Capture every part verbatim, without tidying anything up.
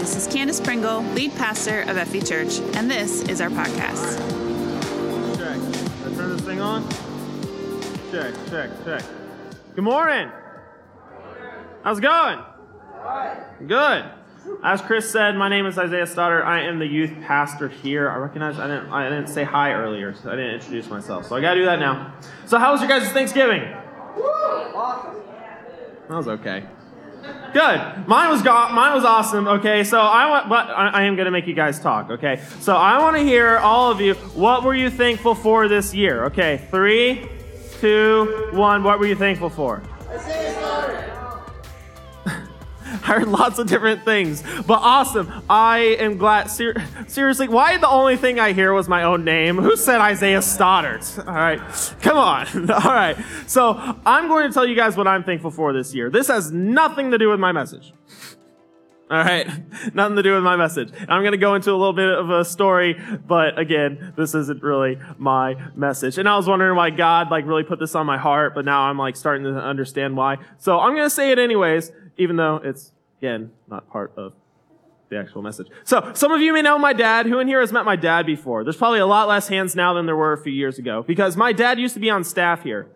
This is Candace Pringle, lead pastor of F E Church, and this is our podcast. Right. Check. Can I turn this thing on? Check, check, check. Good morning. How's it going? Good. As Chris said, my name is Isaiah Stoddard. I am the youth pastor here. I recognize I didn't I didn't say hi earlier, so I didn't introduce myself. So I gotta do that now. So how was your guys' Thanksgiving? Woo! Awesome. That was okay. Good. Mine was go- mine was awesome. Okay, so I want, but I, I am gonna make you guys talk. Okay, so I want to hear all of you. What were you thankful for this year? Okay, three, two, one. What were you thankful for? Isaiah Stoddard. I heard lots of different things, but awesome. I am glad. Ser- seriously, why the only thing I hear was my own name? Who said Isaiah Stoddard? All right, come on. All right, so I'm going to tell you guys what I'm thankful for this year. This has nothing to do with my message. All right, nothing to do with my message. I'm going to go into a little bit of a story, but again, this isn't really my message. And I was wondering why God like really put this on my heart, but now I'm like starting to understand why. So I'm going to say it anyways, even though it's, again, not part of the actual message. So some of you may know my dad. Who in here has met my dad before? There's probably a lot less hands now than there were a few years ago, because my dad used to be on staff here,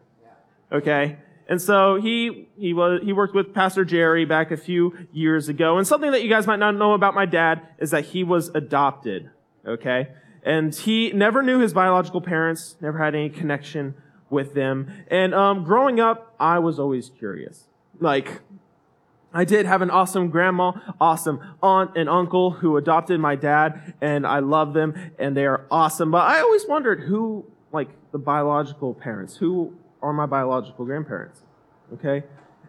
okay? And so he he was he worked with Pastor Jerry back a few years ago. And something that you guys might not know about my dad is that he was adopted, okay? And he never knew his biological parents, never had any connection with them. And um, growing up, I was always curious. Like, I did have an awesome grandma, awesome aunt and uncle who adopted my dad, and I love them, and they are awesome. But I always wondered who, like, the biological parents, who are my biological grandparents, okay?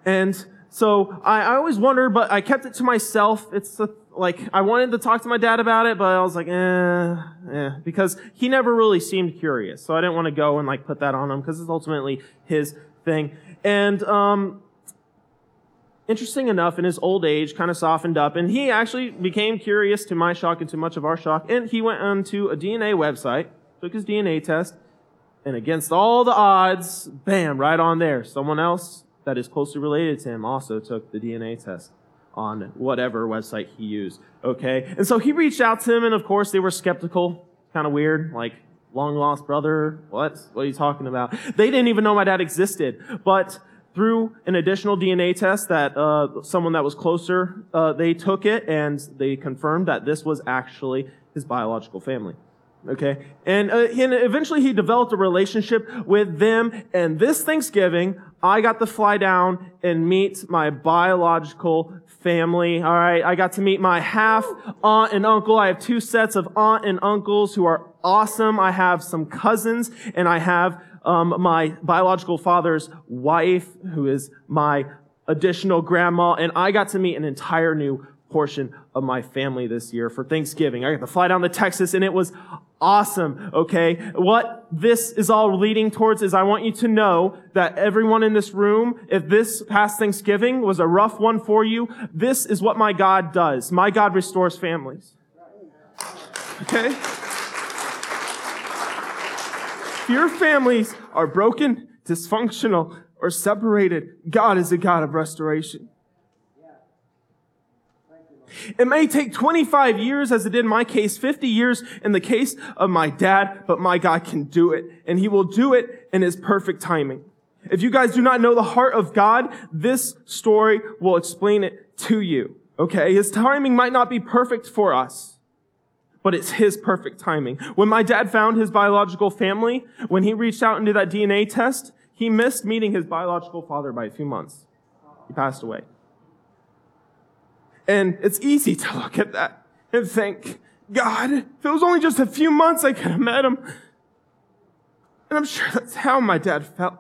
And so I, I always wondered, but I kept it to myself. It's a, like, I wanted to talk to my dad about it, but I was like, eh, eh, because he never really seemed curious. So I didn't want to go and, like, put that on him, because it's ultimately his thing. And, um... interesting enough, in his old age, kind of softened up, and he actually became curious, to my shock and to much of our shock, and he went onto a D N A website, took his D N A test, and against all the odds, bam, right on there, someone else that is closely related to him also took the D N A test on whatever website he used, okay? And so he reached out to him, and of course, they were skeptical, kind of weird, like, long-lost brother, what? What are you talking about? They didn't even know my dad existed, but through an additional D N A test that uh, someone that was closer, uh, they took it, and they confirmed that this was actually his biological family, okay? And, uh, and eventually he developed a relationship with them, and this Thanksgiving, I got to fly down and meet my biological family, all right? I got to meet my half aunt and uncle. I have two sets of aunt and uncles who are awesome. I have some cousins, and I have Um, my biological father's wife, who is my additional grandma, and I got to meet an entire new portion of my family this year for Thanksgiving. I got to fly down to Texas, and it was awesome, okay? What this is all leading towards is I want you to know that everyone in this room, if this past Thanksgiving was a rough one for you, this is what my God does. My God restores families, okay? If your families are broken, dysfunctional, or separated, God is a God of restoration. It may take twenty-five years, as it did in my case, fifty years in the case of my dad, but my God can do it, and He will do it in His perfect timing. If you guys do not know the heart of God, this story will explain it to you, okay? His timing might not be perfect for us, but it's His perfect timing. When my dad found his biological family, when he reached out and did that D N A test, he missed meeting his biological father by a few months. He passed away. And it's easy to look at that and think, God, if it was only just a few months, I could have met him. And I'm sure that's how my dad felt.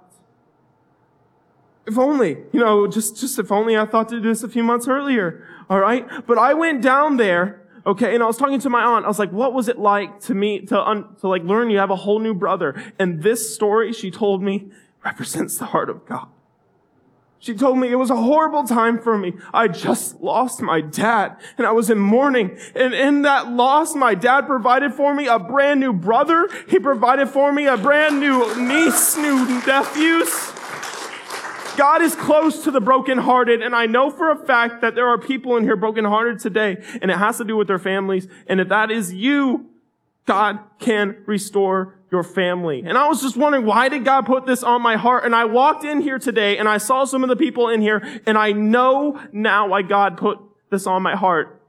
If only, you know, just, just if only I thought to do this a few months earlier, all right? But I went down there, okay, and I was talking to my aunt. I was like, what was it like to meet, to, un, to like learn you have a whole new brother? And this story, she told me, represents the heart of God. She told me it was a horrible time for me. I just lost my dad, and I was in mourning. And in that loss, my dad provided for me a brand new brother. He provided for me a brand new niece, new nephews. God is close to the brokenhearted, and I know for a fact that there are people in here brokenhearted today, and it has to do with their families. And if that is you, God can restore your family. And I was just wondering, why did God put this on my heart? And I walked in here today, and I saw some of the people in here, and I know now why God put this on my heart.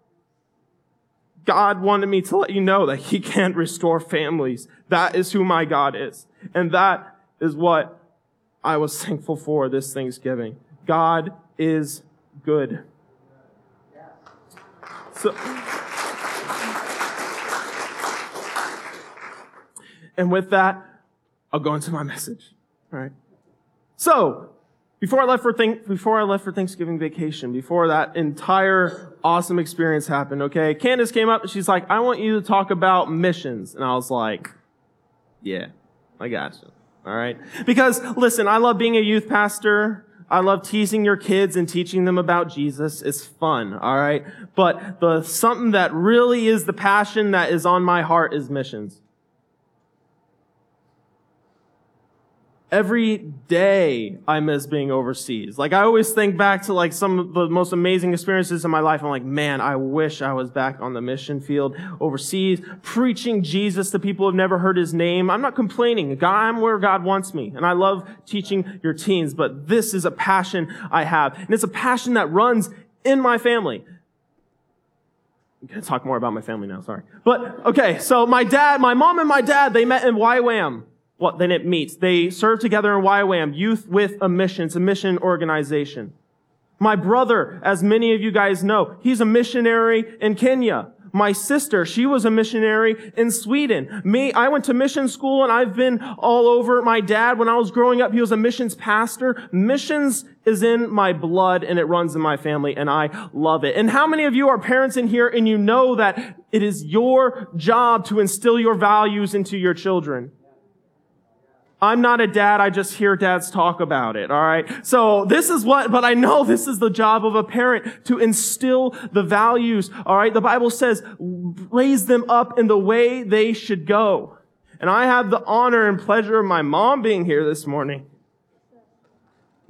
God wanted me to let you know that He can restore families. That is who my God is. And that is what I was thankful for this Thanksgiving. God is good. So, and with that, I'll go into my message. All right. So, before I left for th- before I left for Thanksgiving vacation, before that entire awesome experience happened, okay, Candace came up and she's like, "I want you to talk about missions," and I was like, "Yeah, I gotcha." All right. Because, listen, I love being a youth pastor. I love teasing your kids and teaching them about Jesus. It's fun. All right. But the something that really is the passion that is on my heart is missions. Every day I miss being overseas. Like, I always think back to like some of the most amazing experiences in my life. I'm like, man, I wish I was back on the mission field overseas, preaching Jesus to people who've never heard His name. I'm not complaining. God, I'm where God wants me. And I love teaching your teens, but this is a passion I have. And it's a passion that runs in my family. I'm going to talk more about my family now, sorry. But, okay, so my dad, my mom and my dad, they met in Y WAM. Well, then it meets. They serve together in Y WAM, Youth with a Mission. It's a mission organization. My brother, as many of you guys know, he's a missionary in Kenya. My sister, she was a missionary in Sweden. Me, I went to mission school and I've been all over. My dad, when I was growing up, he was a missions pastor. Missions is in my blood and it runs in my family and I love it. And how many of you are parents in here and you know that it is your job to instill your values into your children? I'm not a dad, I just hear dads talk about it, all right? So this is what, but I know this is the job of a parent, to instill the values, all right? The Bible says, raise them up in the way they should go. And I have the honor and pleasure of my mom being here this morning.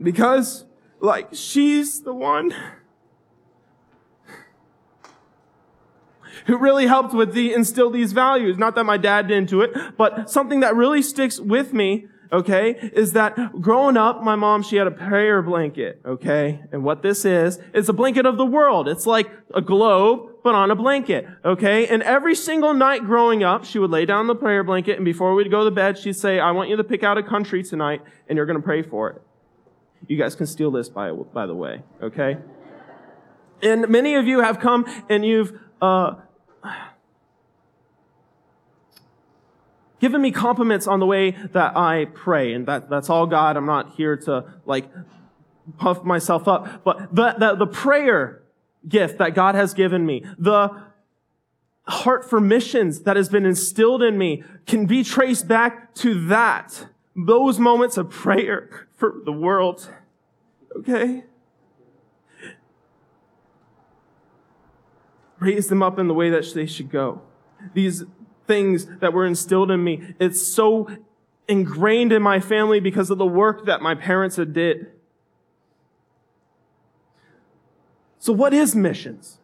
Because, like, she's the one who really helped with the instill these values. Not that my dad didn't do it, but something that really sticks with me, okay, is that growing up, my mom, she had a prayer blanket, okay? And what this is, it's a blanket of the world. It's like a globe, but on a blanket, okay? And every single night growing up, she would lay down the prayer blanket, and before we'd go to bed, she'd say, "I want you to pick out a country tonight, and you're going to pray for it." You guys can steal this, by, by the way, okay? And many of you have come, and you've... uh given me compliments on the way that I pray. And that, that's all God. I'm not here to like puff myself up. But the, the, the prayer gift that God has given me, the heart for missions that has been instilled in me can be traced back to that. Those moments of prayer for the world. Okay? Raise them up in the way that they should go. These things that were instilled in me, it's so ingrained in my family because of the work that my parents had did. So what is missions?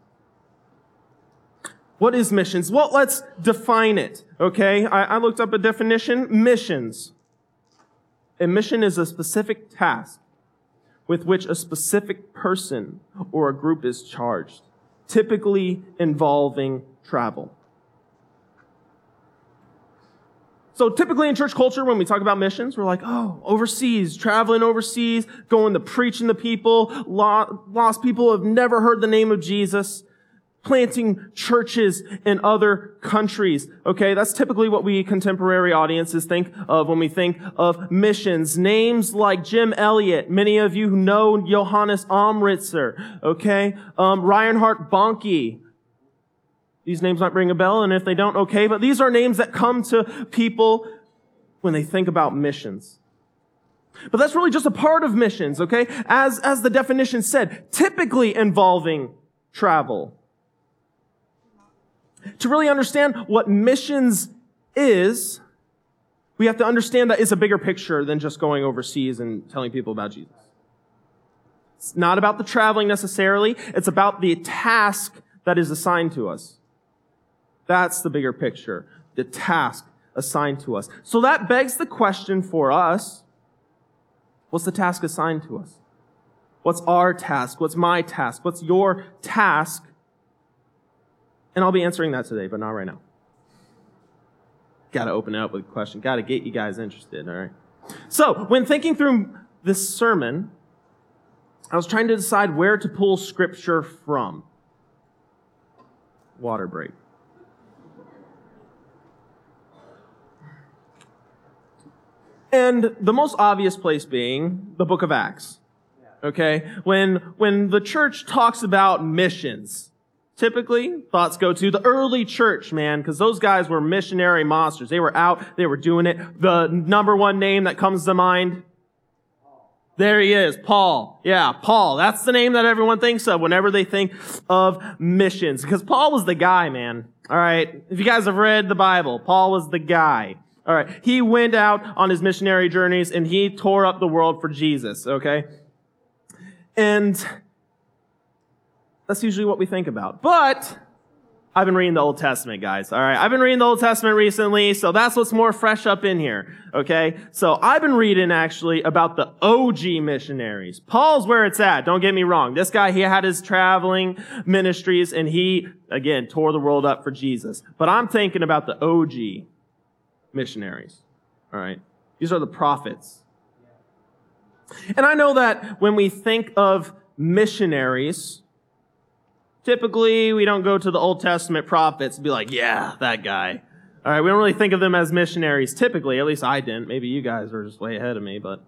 What is missions? Well, let's define it, okay? I, I looked up a definition. Missions. A mission is a specific task with which a specific person or a group is charged, typically involving travel. So typically in church culture, when we talk about missions, we're like, oh, overseas, traveling overseas, going to preaching to people, lost people who have never heard the name of Jesus, planting churches in other countries. Okay, that's typically what we contemporary audiences think of when we think of missions. Names like Jim Elliott, many of you know Johannes Amritzer, okay, um, Reinhard Bonnke. These names might ring a bell, and if they don't, okay, but these are names that come to people when they think about missions. But that's really just a part of missions, okay? As, as the definition said, typically involving travel. To really understand what missions is, we have to understand that it's a bigger picture than just going overseas and telling people about Jesus. It's not about the traveling necessarily. It's about the task that is assigned to us. That's the bigger picture, the task assigned to us. So that begs the question for us, what's the task assigned to us? What's our task? What's my task? What's your task? And I'll be answering that today, but not right now. Got to open it up with a question. Got to get you guys interested, all right? So when thinking through this sermon, I was trying to decide where to pull Scripture from. Water break. And the most obvious place being the book of Acts. Okay? When, when the church talks about missions, typically thoughts go to the early church, man, because those guys were missionary monsters. They were out. They were doing it. The number one name that comes to mind, there he is, Paul. Yeah, Paul. That's the name that everyone thinks of whenever they think of missions, because Paul was the guy, man. All right? If you guys have read the Bible, Paul was the guy. All right, he went out on his missionary journeys and he tore up the world for Jesus, okay? And that's usually what we think about. But I've been reading the Old Testament, guys, all right? I've been reading the Old Testament recently, so that's what's more fresh up in here, okay? So I've been reading, actually, about the O G missionaries. Paul's where it's at, don't get me wrong. This guy, he had his traveling ministries and he, again, tore the world up for Jesus. But I'm thinking about the O G missionaries. All right. These are the prophets. And I know that when we think of missionaries, typically we don't go to the Old Testament prophets and be like, yeah, that guy. All right. We don't really think of them as missionaries typically. At least I didn't. Maybe you guys were just way ahead of me, but.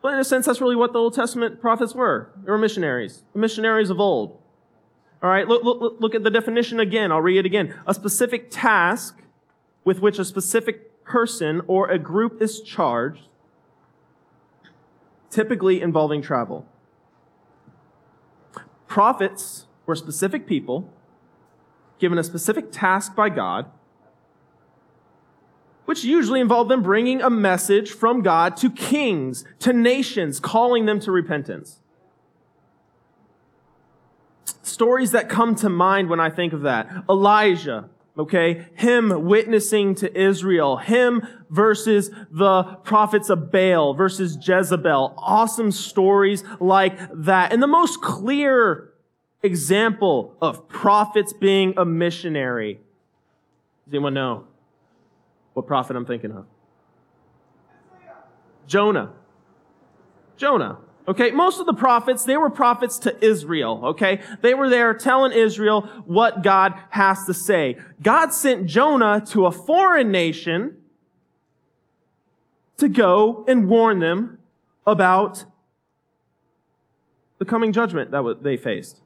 But in a sense, that's really what the Old Testament prophets were. They were missionaries, missionaries of old. All right. Look, look, look at the definition again. I'll read it again. A specific task with which a specific person or a group is charged, typically involving travel. Prophets were specific people given a specific task by God, which usually involved them bringing a message from God to kings, to nations, calling them to repentance. Stories that come to mind when I think of that. Elijah. Okay, him witnessing to Israel, him versus the prophets of Baal versus Jezebel. Awesome stories like that. And the most clear example of prophets being a missionary. Does anyone know what prophet I'm thinking of? Jonah. Jonah. Okay, most of the prophets, they were prophets to Israel, okay? They were there telling Israel what God has to say. God sent Jonah to a foreign nation to go and warn them about the coming judgment that they faced.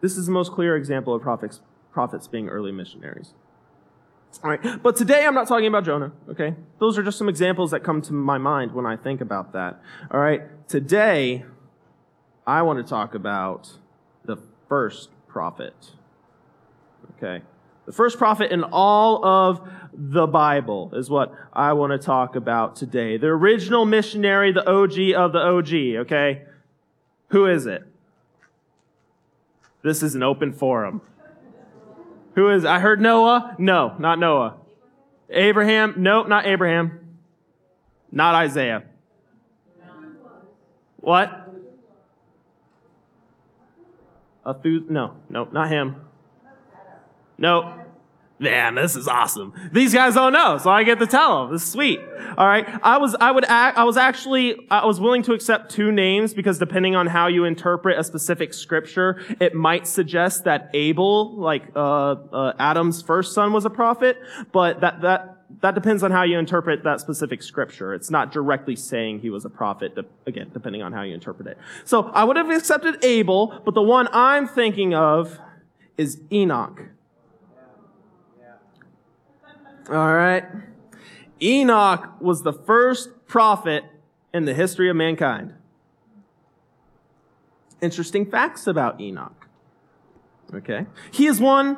This is the most clear example of prophets, prophets being early missionaries. All right, but today I'm not talking about Jonah, okay? Those are just some examples that come to my mind when I think about that. All right, today I want to talk about the first prophet, okay? The first prophet in all of the Bible is what I want to talk about today. The original missionary, the O G of the O G, okay? Who is it? This is an open forum. Who is, I heard Noah? No, not Noah. Abraham? No, not Abraham. Not Isaiah. What? A thu- no, no, not him. No. Man, this is awesome. These guys don't know, so I get to tell them. This is sweet. All right. I was, I would, act, I was actually, I was willing to accept two names because depending on how you interpret a specific scripture, it might suggest that Abel, like, uh, uh, Adam's first son was a prophet, but that, that, that depends on how you interpret that specific scripture. It's not directly saying he was a prophet, again, depending on how you interpret it. So I would have accepted Abel, but the one I'm thinking of is Enoch. All right. Enoch was the first prophet in the history of mankind. Interesting facts about Enoch. Okay. He is one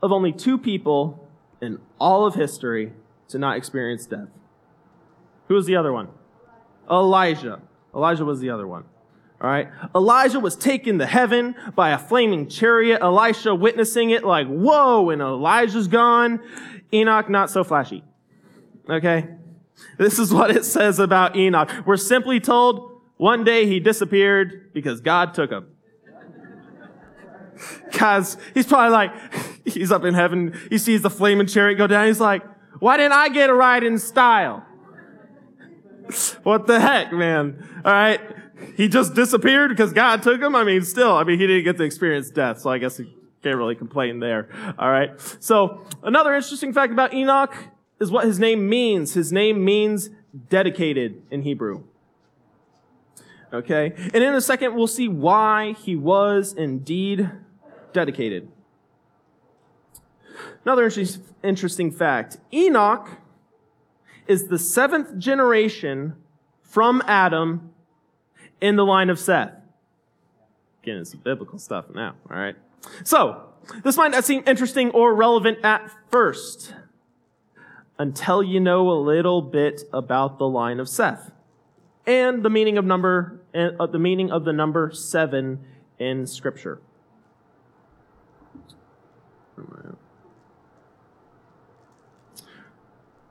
of only two people in all of history to not experience death. Who was the other one? Elijah. Elijah was the other one. All right. Elijah was taken to heaven by a flaming chariot. Elisha witnessing it like, whoa, and Elijah's gone. Enoch, not so flashy. Okay. This is what it says about Enoch. We're simply told one day he disappeared because God took him. Guys, he's probably like, he's up in heaven. He sees the flaming chariot go down. He's like, why didn't I get a ride in style? What the heck, man? All right. He just disappeared because God took him. I mean, still, I mean, he didn't get to experience death, so I guess he can't really complain there. All right. So another interesting fact about Enoch is what his name means. His name means dedicated in Hebrew. Okay. And in a second, we'll see why he was indeed dedicated. Another interesting fact. Enoch is the seventh generation from Adam in the line of Seth. Getting some biblical stuff now, all right? So, this might not seem interesting or relevant at first until you know a little bit about the line of Seth and the meaning of number and uh, the meaning of the number seven in Scripture.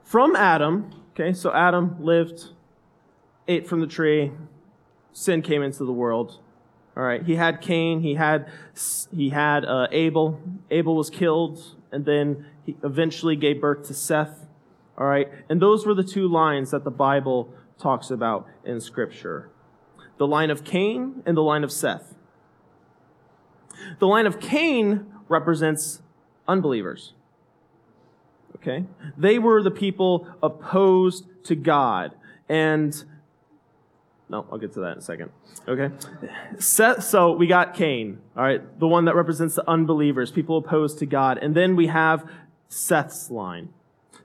From Adam, okay, so Adam lived, ate from the tree, sin came into the world. All right, he had Cain, he had he had uh, Abel. Abel was killed, and then he eventually gave birth to Seth. All right, and those were the two lines that the Bible talks about in Scripture. The line of Cain and the line of Seth. The line of Cain represents unbelievers. Okay? They were the people opposed to God. And no, I'll get to that in a second. Okay? Seth, so we got Cain, all right? The one that represents the unbelievers, people opposed to God. And then we have Seth's line.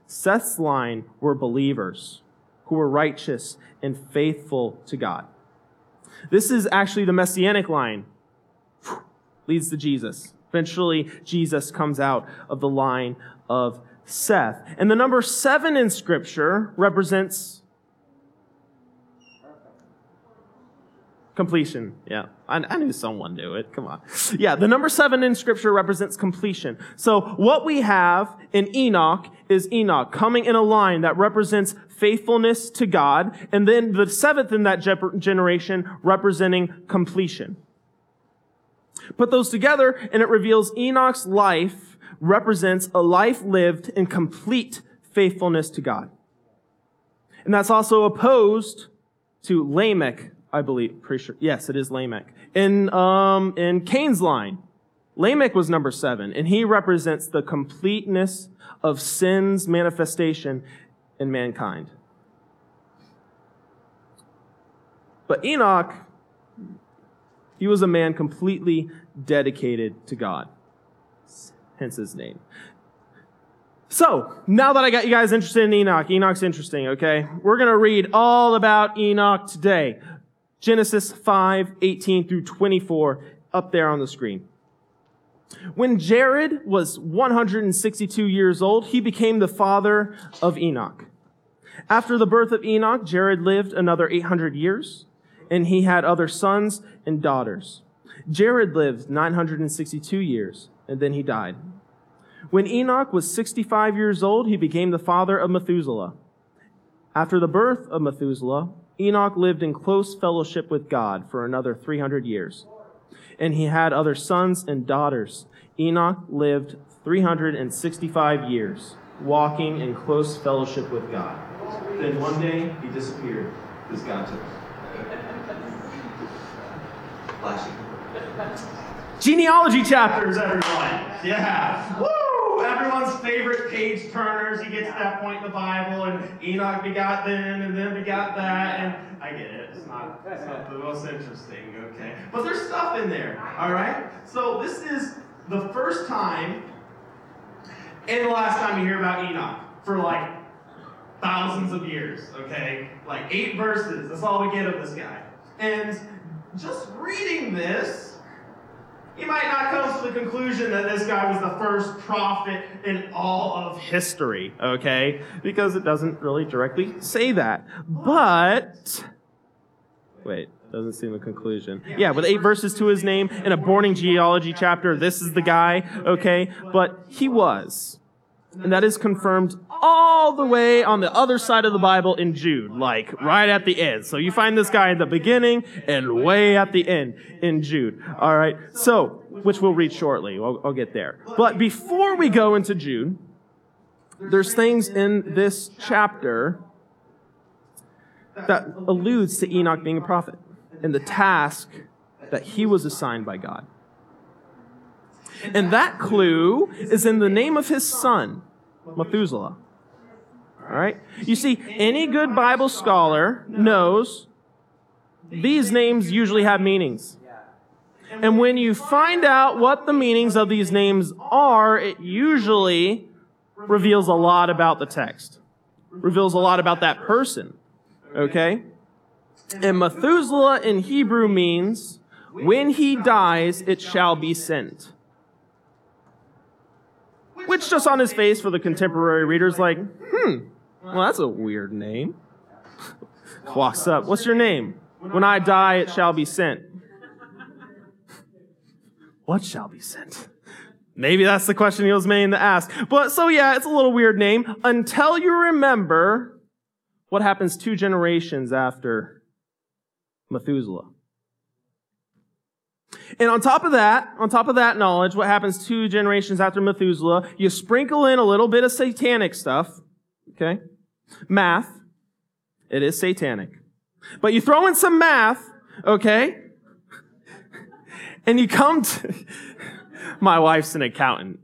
Seth's line were believers who were righteous and faithful to God. This is actually the Messianic line. Leads to Jesus. Eventually, Jesus comes out of the line of Seth. And the number seven in Scripture represents completion. Yeah, I, I knew someone knew it. Come on. Yeah, the number seven in Scripture represents completion. So what we have in Enoch is Enoch coming in a line that represents faithfulness to God, and then the seventh in that ge- generation representing completion. Put those together, and it reveals Enoch's life represents a life lived in complete faithfulness to God. And that's also opposed to Lamech, I believe, pretty sure. Yes, it is Lamech. In um in Cain's line, Lamech was number seven, and he represents the completeness of sin's manifestation in mankind. But Enoch, he was a man completely dedicated to God, hence his name. So, now that I got you guys interested in Enoch, Enoch's interesting, okay? We're going to read all about Enoch today. Genesis five, eighteen through twenty-four, up there on the screen. When Jared was one hundred sixty-two years old, he became the father of Enoch. After the birth of Enoch, Jared lived another eight hundred years, and he had other sons and daughters. Jared lived nine hundred sixty-two years, and then he died. When Enoch was sixty-five years old, he became the father of Methuselah. After the birth of Methuselah, Enoch lived in close fellowship with God for another three hundred years, and he had other sons and daughters. Enoch lived three hundred sixty-five years, walking in close fellowship with God. Then one day, he disappeared because God took him. Flashy. Genealogy chapters, everyone. Yeah. Woo! Everyone's favorite page turners. He gets to that point in the Bible, and Enoch begot them, and then begot that, and I get it. It's not, it's not the most interesting, okay? But there's stuff in there, all right? So this is the first time and the last time you hear about Enoch for like thousands of years, okay? Like eight verses. That's all we get of this guy. And just reading this, he might not come to the conclusion that this guy was the first prophet in all of history, okay? Because it doesn't really directly say that. But, wait, doesn't seem a conclusion. Yeah, with eight verses to his name and a boring geology chapter, this is the guy, okay? But he was. And that is confirmed all the way on the other side of the Bible in Jude, like right at the end. So you find this guy at the beginning and way at the end in Jude. All right, so, which we'll read shortly. I'll, I'll get there. But before we go into Jude, there's things in this chapter that alludes to Enoch being a prophet and the task that he was assigned by God. And that clue is in the name of his son, Methuselah. All right? You see, any good Bible scholar knows these names usually have meanings. And when you find out what the meanings of these names are, it usually reveals a lot about the text, reveals a lot about that person. Okay? And Methuselah in Hebrew means, when he dies, it shall be sent. Which just on his face for the contemporary readers, like, hmm, well, that's a weird name. Walks up, what's your name? When I die, it shall be sent. What shall be sent? Maybe that's the question he was meaning to ask. But so yeah, it's a little weird name until you remember what happens two generations after Methuselah. And on top of that, on top of that knowledge, what happens two generations after Methuselah, you sprinkle in a little bit of satanic stuff, okay? Math, it is satanic. But you throw in some math, okay? And you come to, my wife's an accountant.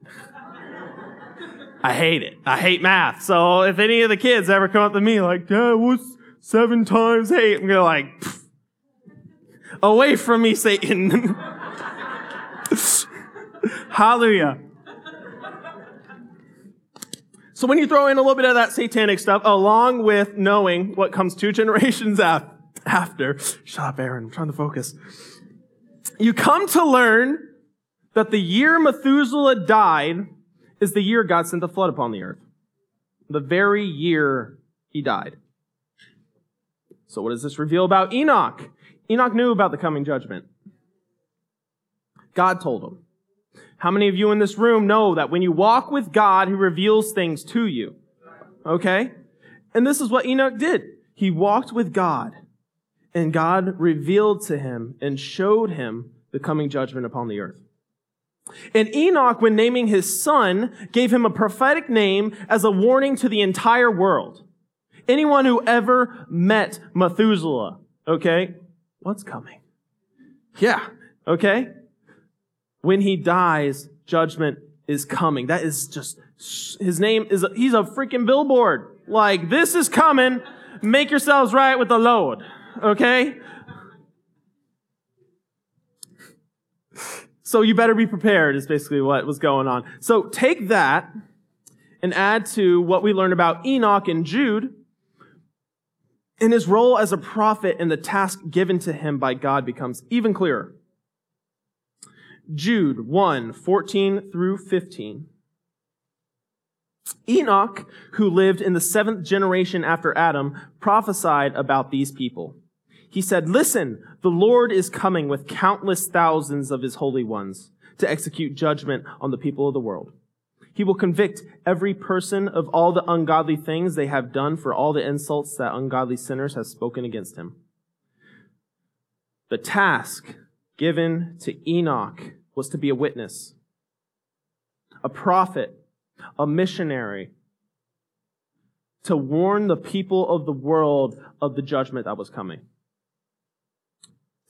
I hate it. I hate math. So if any of the kids ever come up to me like, Dad, what's seven times eight? I'm going to like, pfft. Away from me, Satan. Hallelujah. So when you throw in a little bit of that satanic stuff, along with knowing what comes two generations after, shut up, Aaron, I'm trying to focus. You come to learn that the year Methuselah died is the year God sent the flood upon the earth. The very year he died. So what does this reveal about Enoch? Enoch knew about the coming judgment. God told him. How many of you in this room know that when you walk with God, he reveals things to you? Okay? And this is what Enoch did. He walked with God, and God revealed to him and showed him the coming judgment upon the earth. And Enoch, when naming his son, gave him a prophetic name as a warning to the entire world. Anyone who ever met Methuselah, okay? What's coming? Yeah, okay? When he dies, judgment is coming. That is just, his name is, he's a freaking billboard. Like, this is coming. Make yourselves right with the Lord, okay? So you better be prepared is basically what was going on. So take that and add to what we learned about Enoch and Jude, and his role as a prophet and the task given to him by God becomes even clearer. Jude one, fourteen through fifteen. Enoch, who lived in the seventh generation after Adam, prophesied about these people. He said, "Listen, the Lord is coming with countless thousands of his holy ones to execute judgment on the people of the world. He will convict every person of all the ungodly things they have done for all the insults that ungodly sinners have spoken against him." The task given to Enoch was to be a witness, a prophet, a missionary, to warn the people of the world of the judgment that was coming,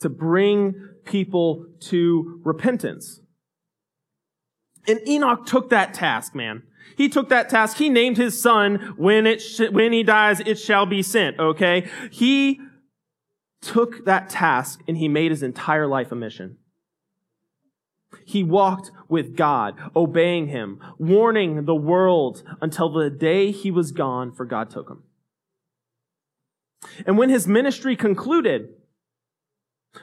to bring people to repentance. And Enoch took that task, man. He took that task. He named his son, when it sh- when he dies, it shall be sent, okay? He took that task and he made his entire life a mission. He walked with God, obeying him, warning the world until the day he was gone, for God took him. And when his ministry concluded,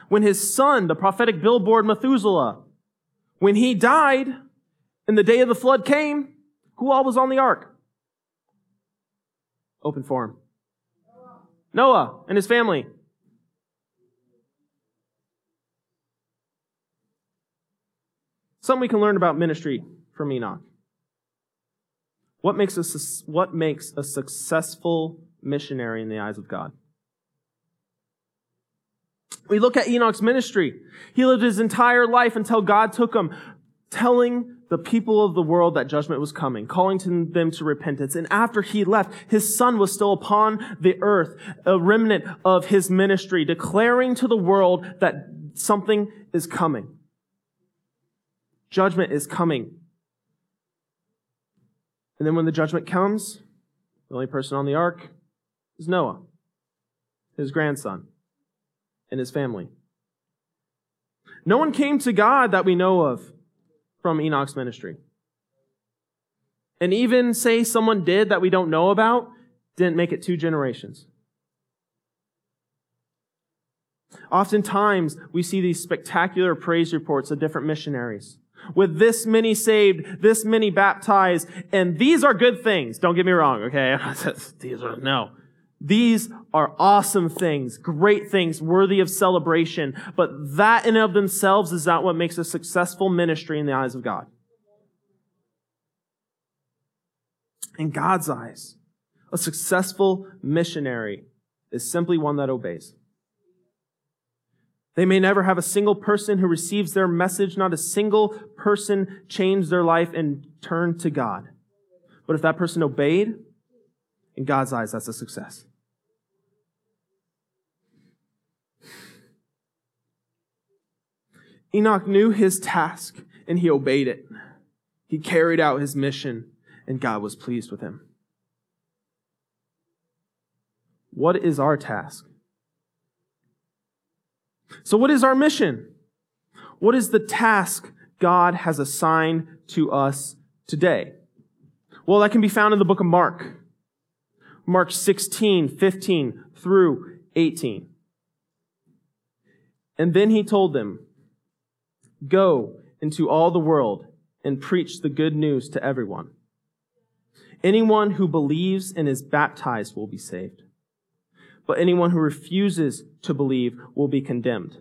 when his son, the prophetic billboard Methuselah, When he died and the day of the flood came, who all was on the ark? Open forum. Noah and his family. Something we can learn about ministry from Enoch. What makes a, what makes a successful missionary in the eyes of God? We look at Enoch's ministry. He lived his entire life until God took him, telling the people of the world that judgment was coming, calling to them to repentance. And after he left, his son was still upon the earth, a remnant of his ministry, declaring to the world that something is coming. Judgment is coming. And then when the judgment comes, the only person on the ark is Noah, his grandson, and his family. No one came to God that we know of from Enoch's ministry. And even say someone did that we don't know about, didn't make it two generations. Oftentimes, we see these spectacular praise reports of different missionaries. With this many saved, this many baptized, and these are good things. Don't get me wrong, okay? These are, no. These are awesome things, great things, worthy of celebration. But that in and of themselves is not what makes a successful ministry in the eyes of God. In God's eyes, a successful missionary is simply one that obeys. They may never have a single person who receives their message, not a single person change their life and turn to God. But if that person obeyed, in God's eyes, that's a success. Enoch knew his task and he obeyed it. He carried out his mission and God was pleased with him. What is our task? So what is our mission? What is the task God has assigned to us today? Well, that can be found in the book of Mark. Mark sixteen, fifteen through eighteen. And then he told them, "Go into all the world and preach the good news to everyone. Anyone who believes and is baptized will be saved. But anyone who refuses to believe will be condemned.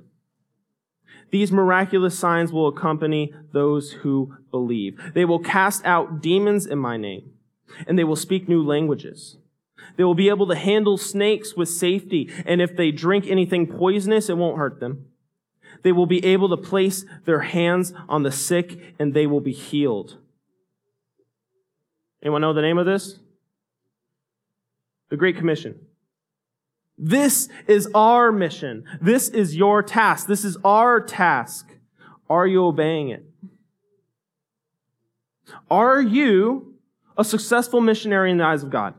These miraculous signs will accompany those who believe. They will cast out demons in my name, and they will speak new languages. They will be able to handle snakes with safety, and if they drink anything poisonous, it won't hurt them. They will be able to place their hands on the sick, and they will be healed." Anyone know the name of this? The Great Commission. This is our mission. This is your task. This is our task. Are you obeying it? Are you a successful missionary in the eyes of God?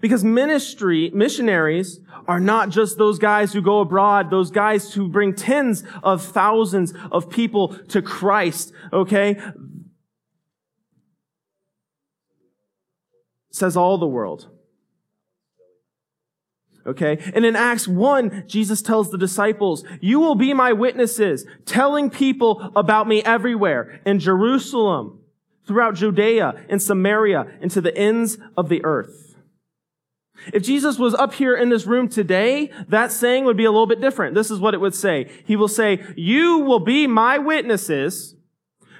Because ministry, missionaries are not just those guys who go abroad, those guys who bring tens of thousands of people to Christ, okay? It says all the world. Okay? And in Acts one, Jesus tells the disciples, "You will be my witnesses, telling people about me everywhere, in Jerusalem, throughout Judea and Samaria, and to the ends of the earth." If Jesus was up here in this room today, that saying would be a little bit different. This is what it would say. He will say, "You will be my witnesses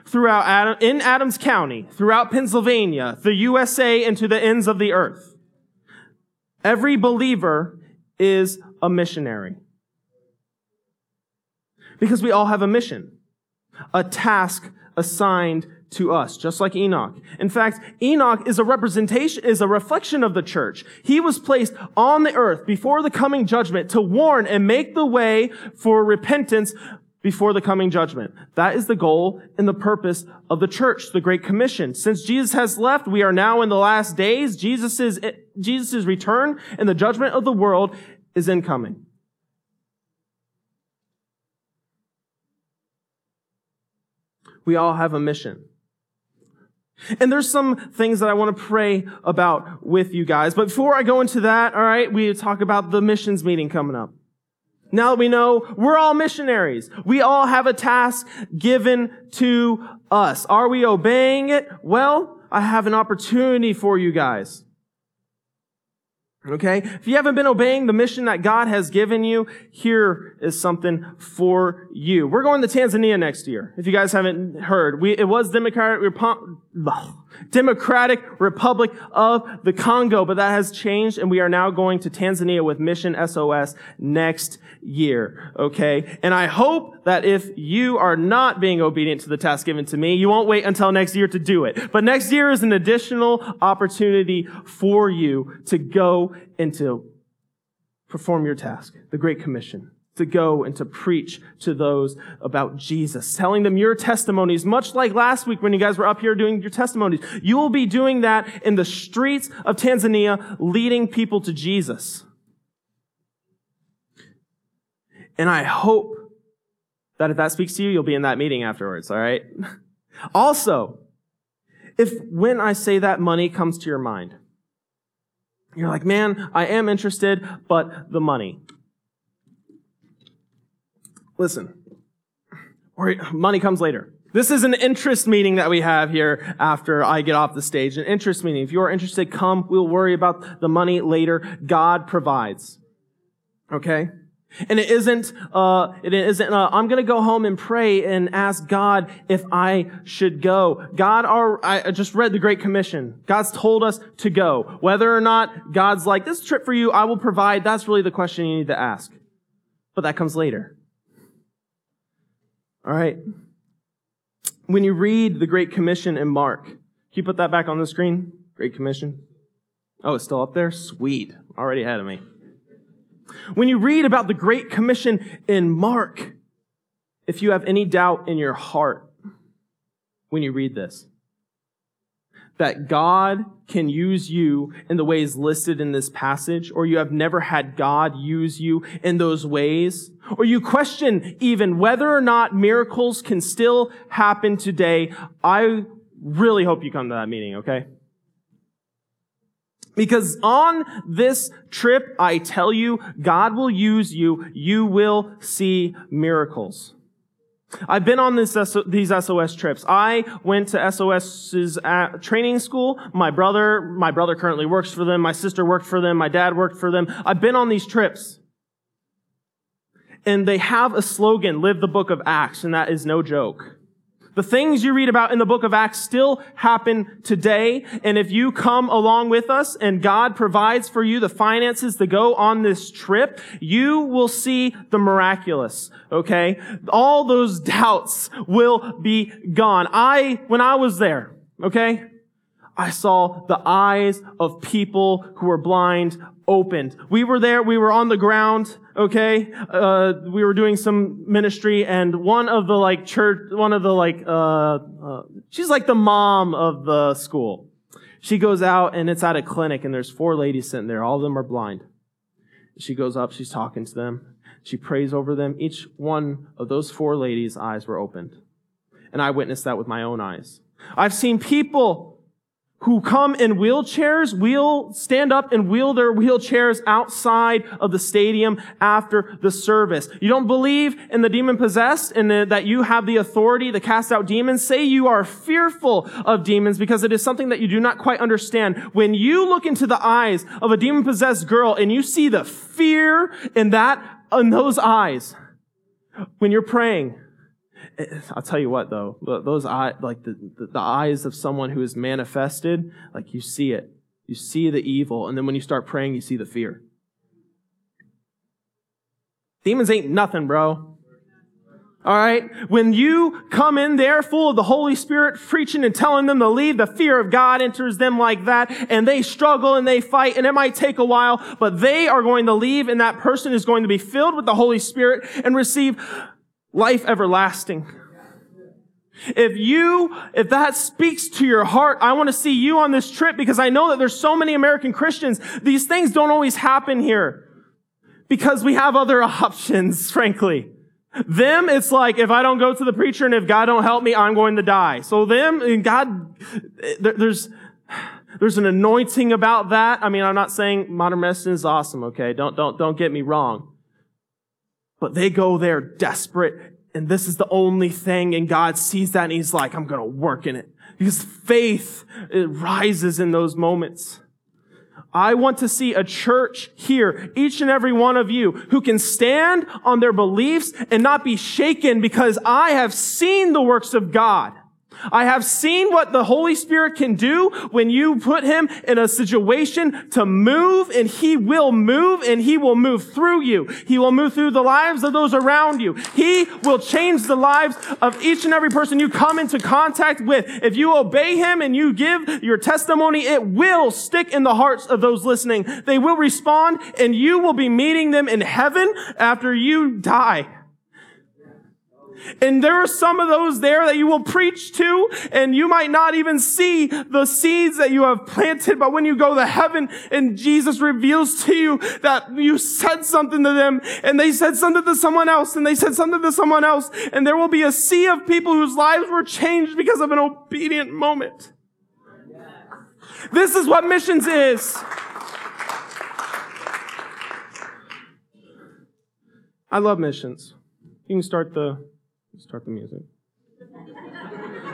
throughout Adam, in Adams County, throughout Pennsylvania, the U S A, and to the ends of the earth." Every believer is a missionary. Because we all have a mission, a task assigned to us, just like Enoch. In fact, Enoch is a representation, is a reflection of the church. He was placed on the earth before the coming judgment to warn and make the way for repentance before the coming judgment. That is the goal and the purpose of the church, the Great Commission. Since Jesus has left, we are now in the last days. Jesus's, Jesus's return and the judgment of the world is incoming. We all have a mission. And there's some things that I want to pray about with you guys. But before I go into that, all right, we talk about the missions meeting coming up. Now that we know we're all missionaries, we all have a task given to us. Are we obeying it? Well, I have an opportunity for you guys. Okay? If you haven't been obeying the mission that God has given you, here is something for you. We're going to Tanzania next year, if you guys haven't heard. We, it was Democratic, Repo- Democratic Republic of the Congo, but that has changed, and we are now going to Tanzania with Mission S O S next year. Okay? And I hope that if you are not being obedient to the task given to me, you won't wait until next year to do it. But next year is an additional opportunity for you to go and to perform your task, the Great Commission, to go and to preach to those about Jesus, telling them your testimonies, much like last week when you guys were up here doing your testimonies. You will be doing that in the streets of Tanzania, leading people to Jesus. And I hope that if that speaks to you, you'll be in that meeting afterwards, all right? Also, if when I say that, money comes to your mind, you're like, man, I am interested, but the money. Listen, or money comes later. This is an interest meeting that we have here after I get off the stage. An interest meeting. If you are interested, come. We'll worry about the money later. God provides. Okay? And it isn't, uh, it isn't, uh, I'm gonna go home and pray and ask God if I should go. God, are, I just read the Great Commission. God's told us to go. Whether or not God's like, this trip for you, I will provide, that's really the question you need to ask. But that comes later. Alright? When you read the Great Commission in Mark, can you put that back on the screen? Great Commission. Oh, it's still up there? Sweet. Already ahead of me. When you read about the Great Commission in Mark, if you have any doubt in your heart when you read this, that God can use you in the ways listed in this passage, or you have never had God use you in those ways, or you question even whether or not miracles can still happen today, I really hope you come to that meeting, okay? Because on this trip, I tell you, God will use you. You will see miracles. I've been on this, these S O S trips. I went to SOS's training school. My brother, my brother currently works for them. My sister worked for them. My dad worked for them. I've been on these trips. And they have a slogan, live the book of Acts, and that is no joke. The things you read about in the book of Acts still happen today. And if you come along with us and God provides for you the finances to go on this trip, you will see the miraculous. Okay? All those doubts will be gone. I, when I was there, okay, I saw the eyes of people who were blind opened. We were there. We were on the ground. Okay, uh, we were doing some ministry, and one of the like church, one of the like, uh, uh, she's like the mom of the school. She goes out, and it's at a clinic, and there's four ladies sitting there. All of them are blind. She goes up. She's talking to them. She prays over them. Each one of those four ladies' eyes were opened, and I witnessed that with my own eyes. I've seen people who come in wheelchairs, wheel, stand up and wheel their wheelchairs outside of the stadium after the service. You don't believe in the demon-possessed and the, that you have the authority to cast out demons? Say you are fearful of demons because it is something that you do not quite understand. When you look into the eyes of a demon-possessed girl and you see the fear in that, in those eyes, when you're praying, I'll tell you what, though, those eye, like the, the, the eyes of someone who is manifested, like you see it. You see the evil, and then when you start praying, you see the fear. Demons ain't nothing, bro. All right? When you come in there full of the Holy Spirit, preaching and telling them to leave, the fear of God enters them like that, and they struggle and they fight, and it might take a while, but they are going to leave, and that person is going to be filled with the Holy Spirit and receive life everlasting. If you, if that speaks to your heart, I want to see you on this trip because I know that there's so many American Christians. These things don't always happen here because we have other options, frankly. Them, it's like, if I don't go to the preacher and if God don't help me, I'm going to die. So them and God, there's, there's an anointing about that. I mean, I'm not saying modern medicine is awesome, okay? Don't, don't, don't get me wrong. But they go there desperate, and this is the only thing, and God sees that, and he's like, I'm going to work in it. Because faith, it rises in those moments. I want to see a church here, each and every one of you, who can stand on their beliefs and not be shaken, because I have seen the works of God. I have seen what the Holy Spirit can do when you put him in a situation to move, and he will move, and he will move through you. He will move through the lives of those around you. He will change the lives of each and every person you come into contact with. If you obey him and you give your testimony, it will stick in the hearts of those listening. They will respond, and you will be meeting them in heaven after you die. And there are some of those there that you will preach to, and you might not even see the seeds that you have planted. But when you go to heaven and Jesus reveals to you that you said something to them, and they said something to someone else, and they said something to someone else, and there will be a sea of people whose lives were changed because of an obedient moment. This is what missions is. I love missions. You can start the... Start the music.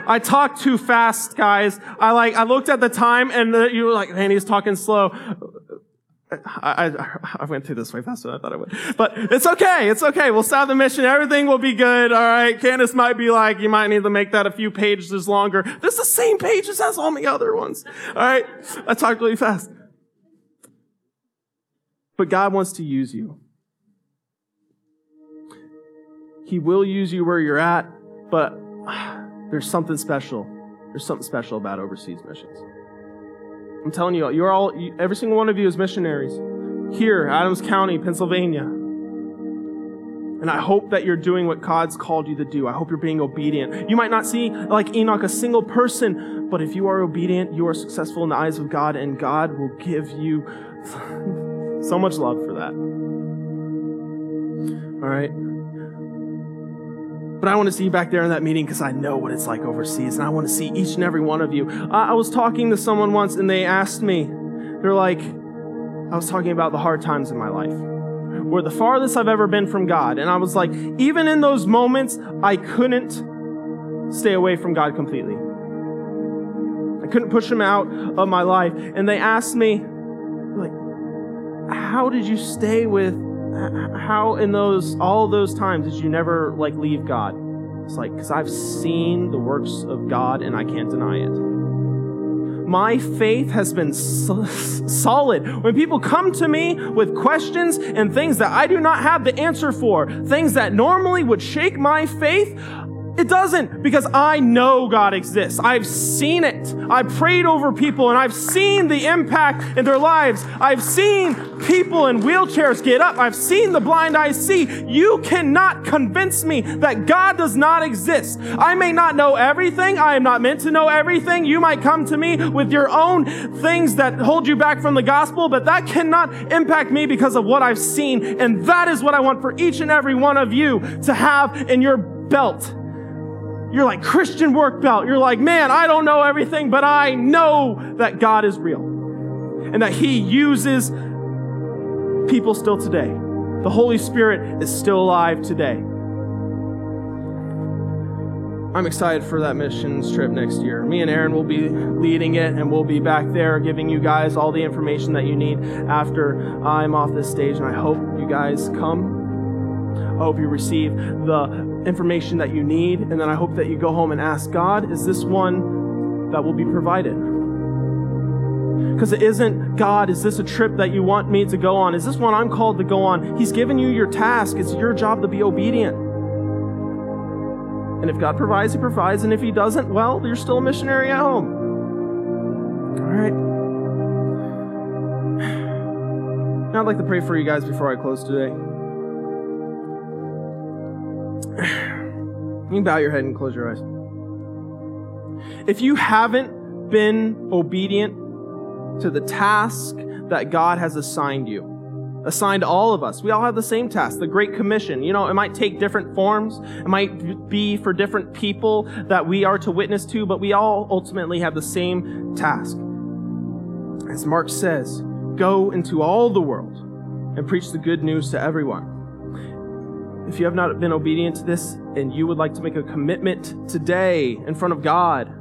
I talk too fast, guys. I like. I looked at the time, and the, you were like, man, he's talking slow. I, I I went through this way faster than I thought I would. But it's okay. It's okay. We'll stop the mission. Everything will be good. All right. Candace might be like, you might need to make that a few pages longer. This is the same page as has all my other ones. All right. I talk really fast. But God wants to use you. He will use you where you're at, but there's something special. There's something special about overseas missions. I'm telling you, you're all, you, every single one of you is missionaries here, Adams County, Pennsylvania. And I hope that you're doing what God's called you to do. I hope you're being obedient. You might not see, like Enoch, a single person, but if you are obedient, you are successful in the eyes of God, and God will give you so much love for that. All right. But I want to see you back there in that meeting, because I know what it's like overseas, and I want to see each and every one of you. I, I was talking to someone once, and they asked me, they're like, I was talking about the hard times in my life, or the farthest I've ever been from God. And I was like, even in those moments, I couldn't stay away from God completely. I couldn't push him out of my life. And they asked me, like, how did you stay with How in those, all those times did you never, like, leave God? It's like, because I've seen the works of God, and I can't deny it. My faith has been so solid. When people come to me with questions and things that I do not have the answer for, things that normally would shake my faith, it doesn't, because I know God exists. I've seen it. I prayed over people, and I've seen the impact in their lives. I've seen people in wheelchairs get up. I've seen the blind eyes see. You cannot convince me that God does not exist. I may not know everything. I am not meant to know everything. You might come to me with your own things that hold you back from the gospel, but that cannot impact me because of what I've seen. And that is what I want for each and every one of you to have in your belt. You're like Christian work belt. You're like, man, I don't know everything, but I know that God is real and that he uses people still today. The Holy Spirit is still alive today. I'm excited for that missions trip next year. Me and Aaron will be leading it, and we'll be back there giving you guys all the information that you need after I'm off this stage. And I hope you guys come. I hope you receive the information that you need, and then I hope that you go home and ask God, is this one that will be provided? Because it isn't, God, is this a trip that you want me to go on? Is this one I'm called to go on? He's given you your task. It's your job to be obedient. And if God provides, he provides, and if he doesn't, well, you're still a missionary at home. All right. Now I'd like to pray for you guys before I close today. You can bow your head and close your eyes. If you haven't been obedient to the task that God has assigned you, assigned all of us, we all have the same task, the Great Commission. You know, it might take different forms. It might be for different people that we are to witness to, but we all ultimately have the same task. As Mark says, go into all the world and preach the good news to everyone. If you have not been obedient to this and you would like to make a commitment today in front of God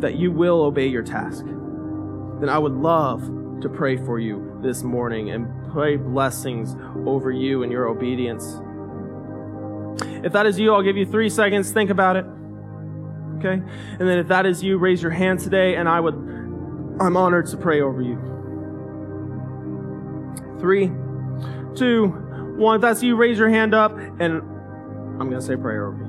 that you will obey your task, then I would love to pray for you this morning and pray blessings over you and your obedience. If that is you, I'll give you three seconds. Think about it. Okay? And then if that is you, raise your hand today and I would, I'm honored to pray over you. Three, two, one. If that's you, raise your hand up and I'm going to say prayer over you.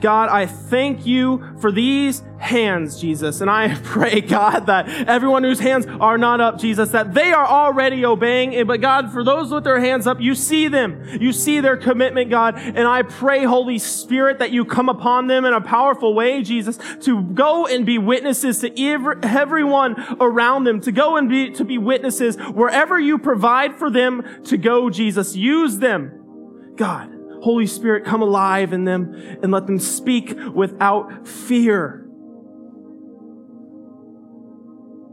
God, I thank you for these hands, Jesus. And I pray, God, that everyone whose hands are not up, Jesus, that they are already obeying. But God, for those with their hands up, you see them. You see their commitment, God. And I pray, Holy Spirit, that you come upon them in a powerful way, Jesus, to go and be witnesses to every, everyone around them, to go and be, to be witnesses wherever you provide for them to go, Jesus. Use them, God. Holy Spirit, come alive in them and let them speak without fear.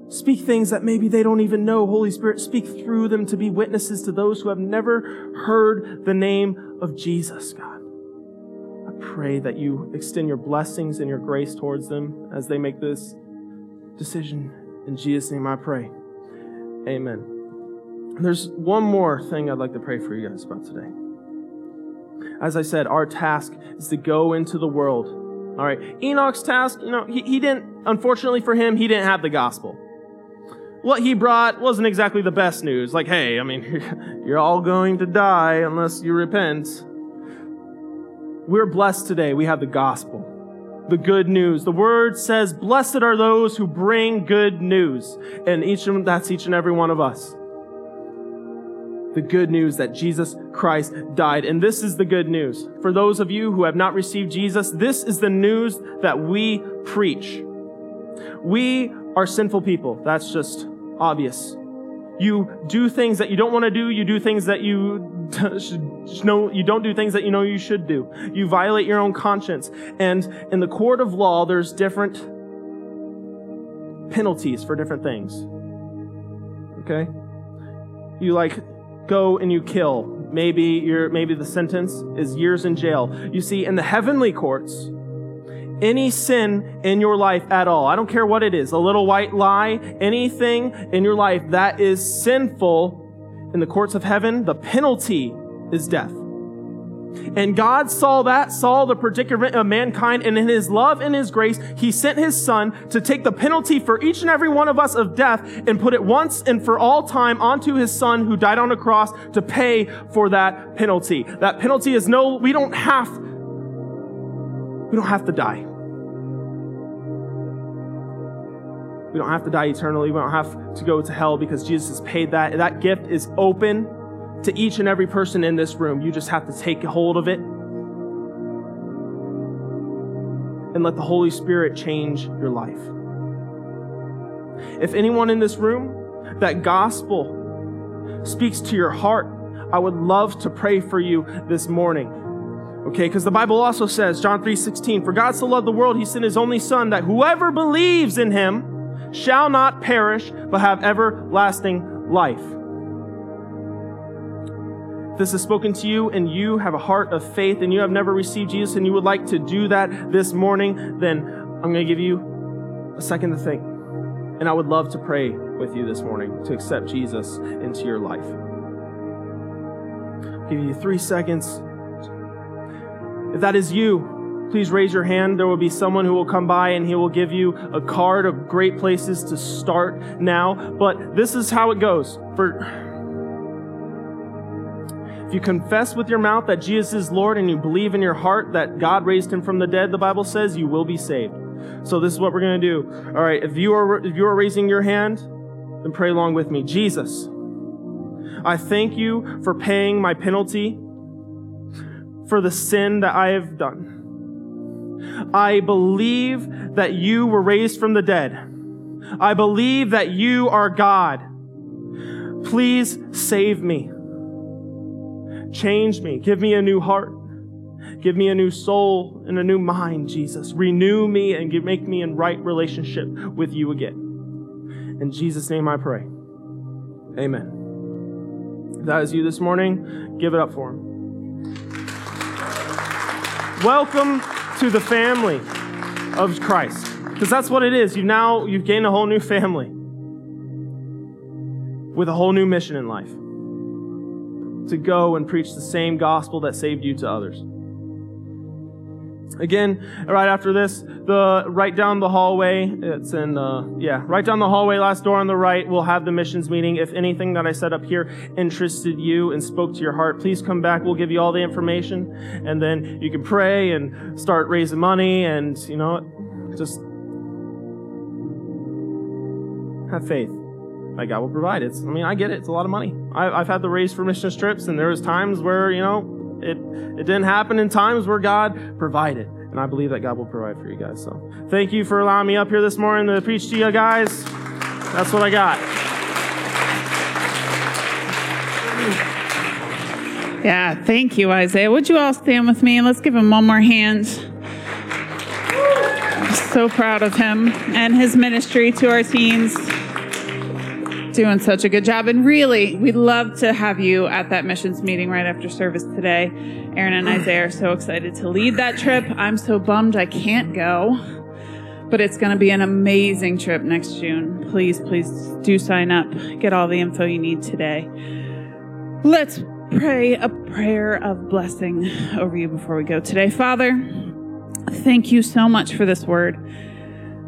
Speak things that maybe they don't even know. Holy Spirit, speak through them to be witnesses to those who have never heard the name of Jesus, God. I pray that you extend your blessings and your grace towards them as they make this decision. In Jesus' name I pray. Amen. There's one more thing I'd like to pray for you guys about today. As I said, our task is to go into the world. All right. Enoch's task, you know, he, he didn't, unfortunately for him, he didn't have the gospel. What he brought wasn't exactly the best news. Like, hey, I mean, you're all going to die unless you repent. We're blessed today. We have the gospel. The good news. The word says, blessed are those who bring good news. And each of them, that's each and every one of us. The good news that Jesus Christ died. And this is the good news. For those of you who have not received Jesus, this is the news that we preach. We are sinful people. That's just obvious. You do things that you don't want to do. You do things that you should know. You don't do things that you know you should do. You violate your own conscience. And in the court of law, there's different penalties for different things. Okay? You like... go and you kill. Maybe you're, maybe the sentence is years in jail. You see, in the heavenly courts, any sin in your life at all, I don't care what it is, a little white lie, anything in your life that is sinful, in the courts of heaven, the penalty is death. And God saw that, saw the predicament of mankind, and in his love and his grace, he sent his son to take the penalty for each and every one of us of death and put it once and for all time onto his son who died on a cross to pay for that penalty. That penalty is no, we don't have, we don't have to die. We don't have to die eternally. We don't have to go to hell because Jesus has paid that. That gift is open to each and every person in this room. You just have to take hold of it and let the Holy Spirit change your life. If anyone in this room, that gospel speaks to your heart, I would love to pray for you this morning. Okay, because the Bible also says, John three sixteen, for God so loved the world, he sent his only son, that whoever believes in him shall not perish, but have everlasting life. This is spoken to you and you have a heart of faith and you have never received Jesus and you would like to do that this morning, then I'm going to give you a second to think. And I would love to pray with you this morning to accept Jesus into your life. I'll give you three seconds. If that is you, please raise your hand. There will be someone who will come by and he will give you a card of great places to start now. But this is how it goes. For... If you confess with your mouth that Jesus is Lord and you believe in your heart that God raised him from the dead, the Bible says you will be saved. So this is what we're going to do. All right, if you are if you are raising your hand, then pray along with me. Jesus, I thank you for paying my penalty for the sin that I have done. I believe that you were raised from the dead. I believe that you are God. Please save me. Change me. Give me a new heart. Give me a new soul and a new mind, Jesus. Renew me and give, make me in right relationship with you again. In Jesus' name I pray. Amen. If that is you this morning, give it up for him. Welcome to the family of Christ, because that's what it is. You've now, you've gained a whole new family with a whole new mission in life, to go and preach the same gospel that saved you to others. Again, right after this, the right down the hallway, it's in, uh, yeah, right down the hallway, last door on the right, we'll have the missions meeting. If anything that I set up here interested you and spoke to your heart, please come back. We'll give you all the information, and then you can pray and start raising money, and, you know, just have faith. Like, God will provide it. I mean, I get it. It's a lot of money. I, I've had to raise for missions trips, and there was times where, you know, it, it didn't happen, in times where God provided. And I believe that God will provide for you guys. So thank you for allowing me up here this morning to preach to you guys. That's what I got. Yeah, thank you, Isaiah. Would you all stand with me? Let's give him one more hand. I'm so proud of him and his ministry to our teens. Doing such a good job. And really, we'd love to have you at that missions meeting right after service today. Aaron and Isaiah are so excited to lead that trip. I'm so bummed I can't go, but it's going to be an amazing trip next June. Please, please do sign up. Get all the info you need today. Let's pray a prayer of blessing over you before we go today. Father, thank you so much for this word.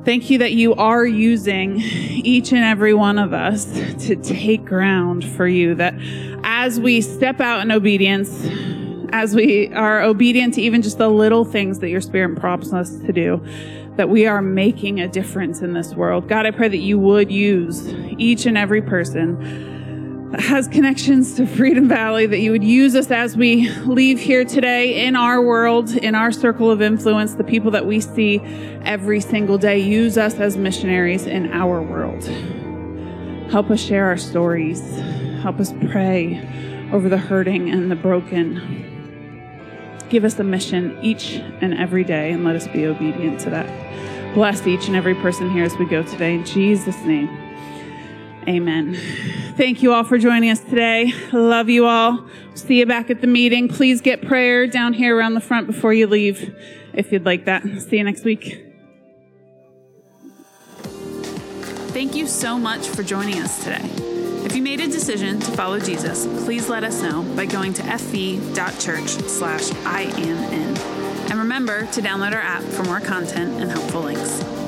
Thank you that you are using each and every one of us to take ground for you, that as we step out in obedience, as we are obedient to even just the little things that your Spirit prompts us to do, that we are making a difference in this world. God, I pray that you would use each and every person that has connections to Freedom Valley, that you would use us as we leave here today in our world, in our circle of influence, the people that we see every single day. Use us as missionaries in our world. Help us share our stories. Help us pray over the hurting and the broken. Give us a mission each and every day, and let us be obedient to that. Bless each and every person here as we go today. In Jesus' name, amen. Thank you all for joining us today. Love you all. See you back at the meeting. Please get prayer down here around the front before you leave if you'd like that. See you next week. Thank you so much for joining us today. If you made a decision to follow Jesus, please let us know by going to f e dot church slash I am in. And remember to download our app for more content and helpful links.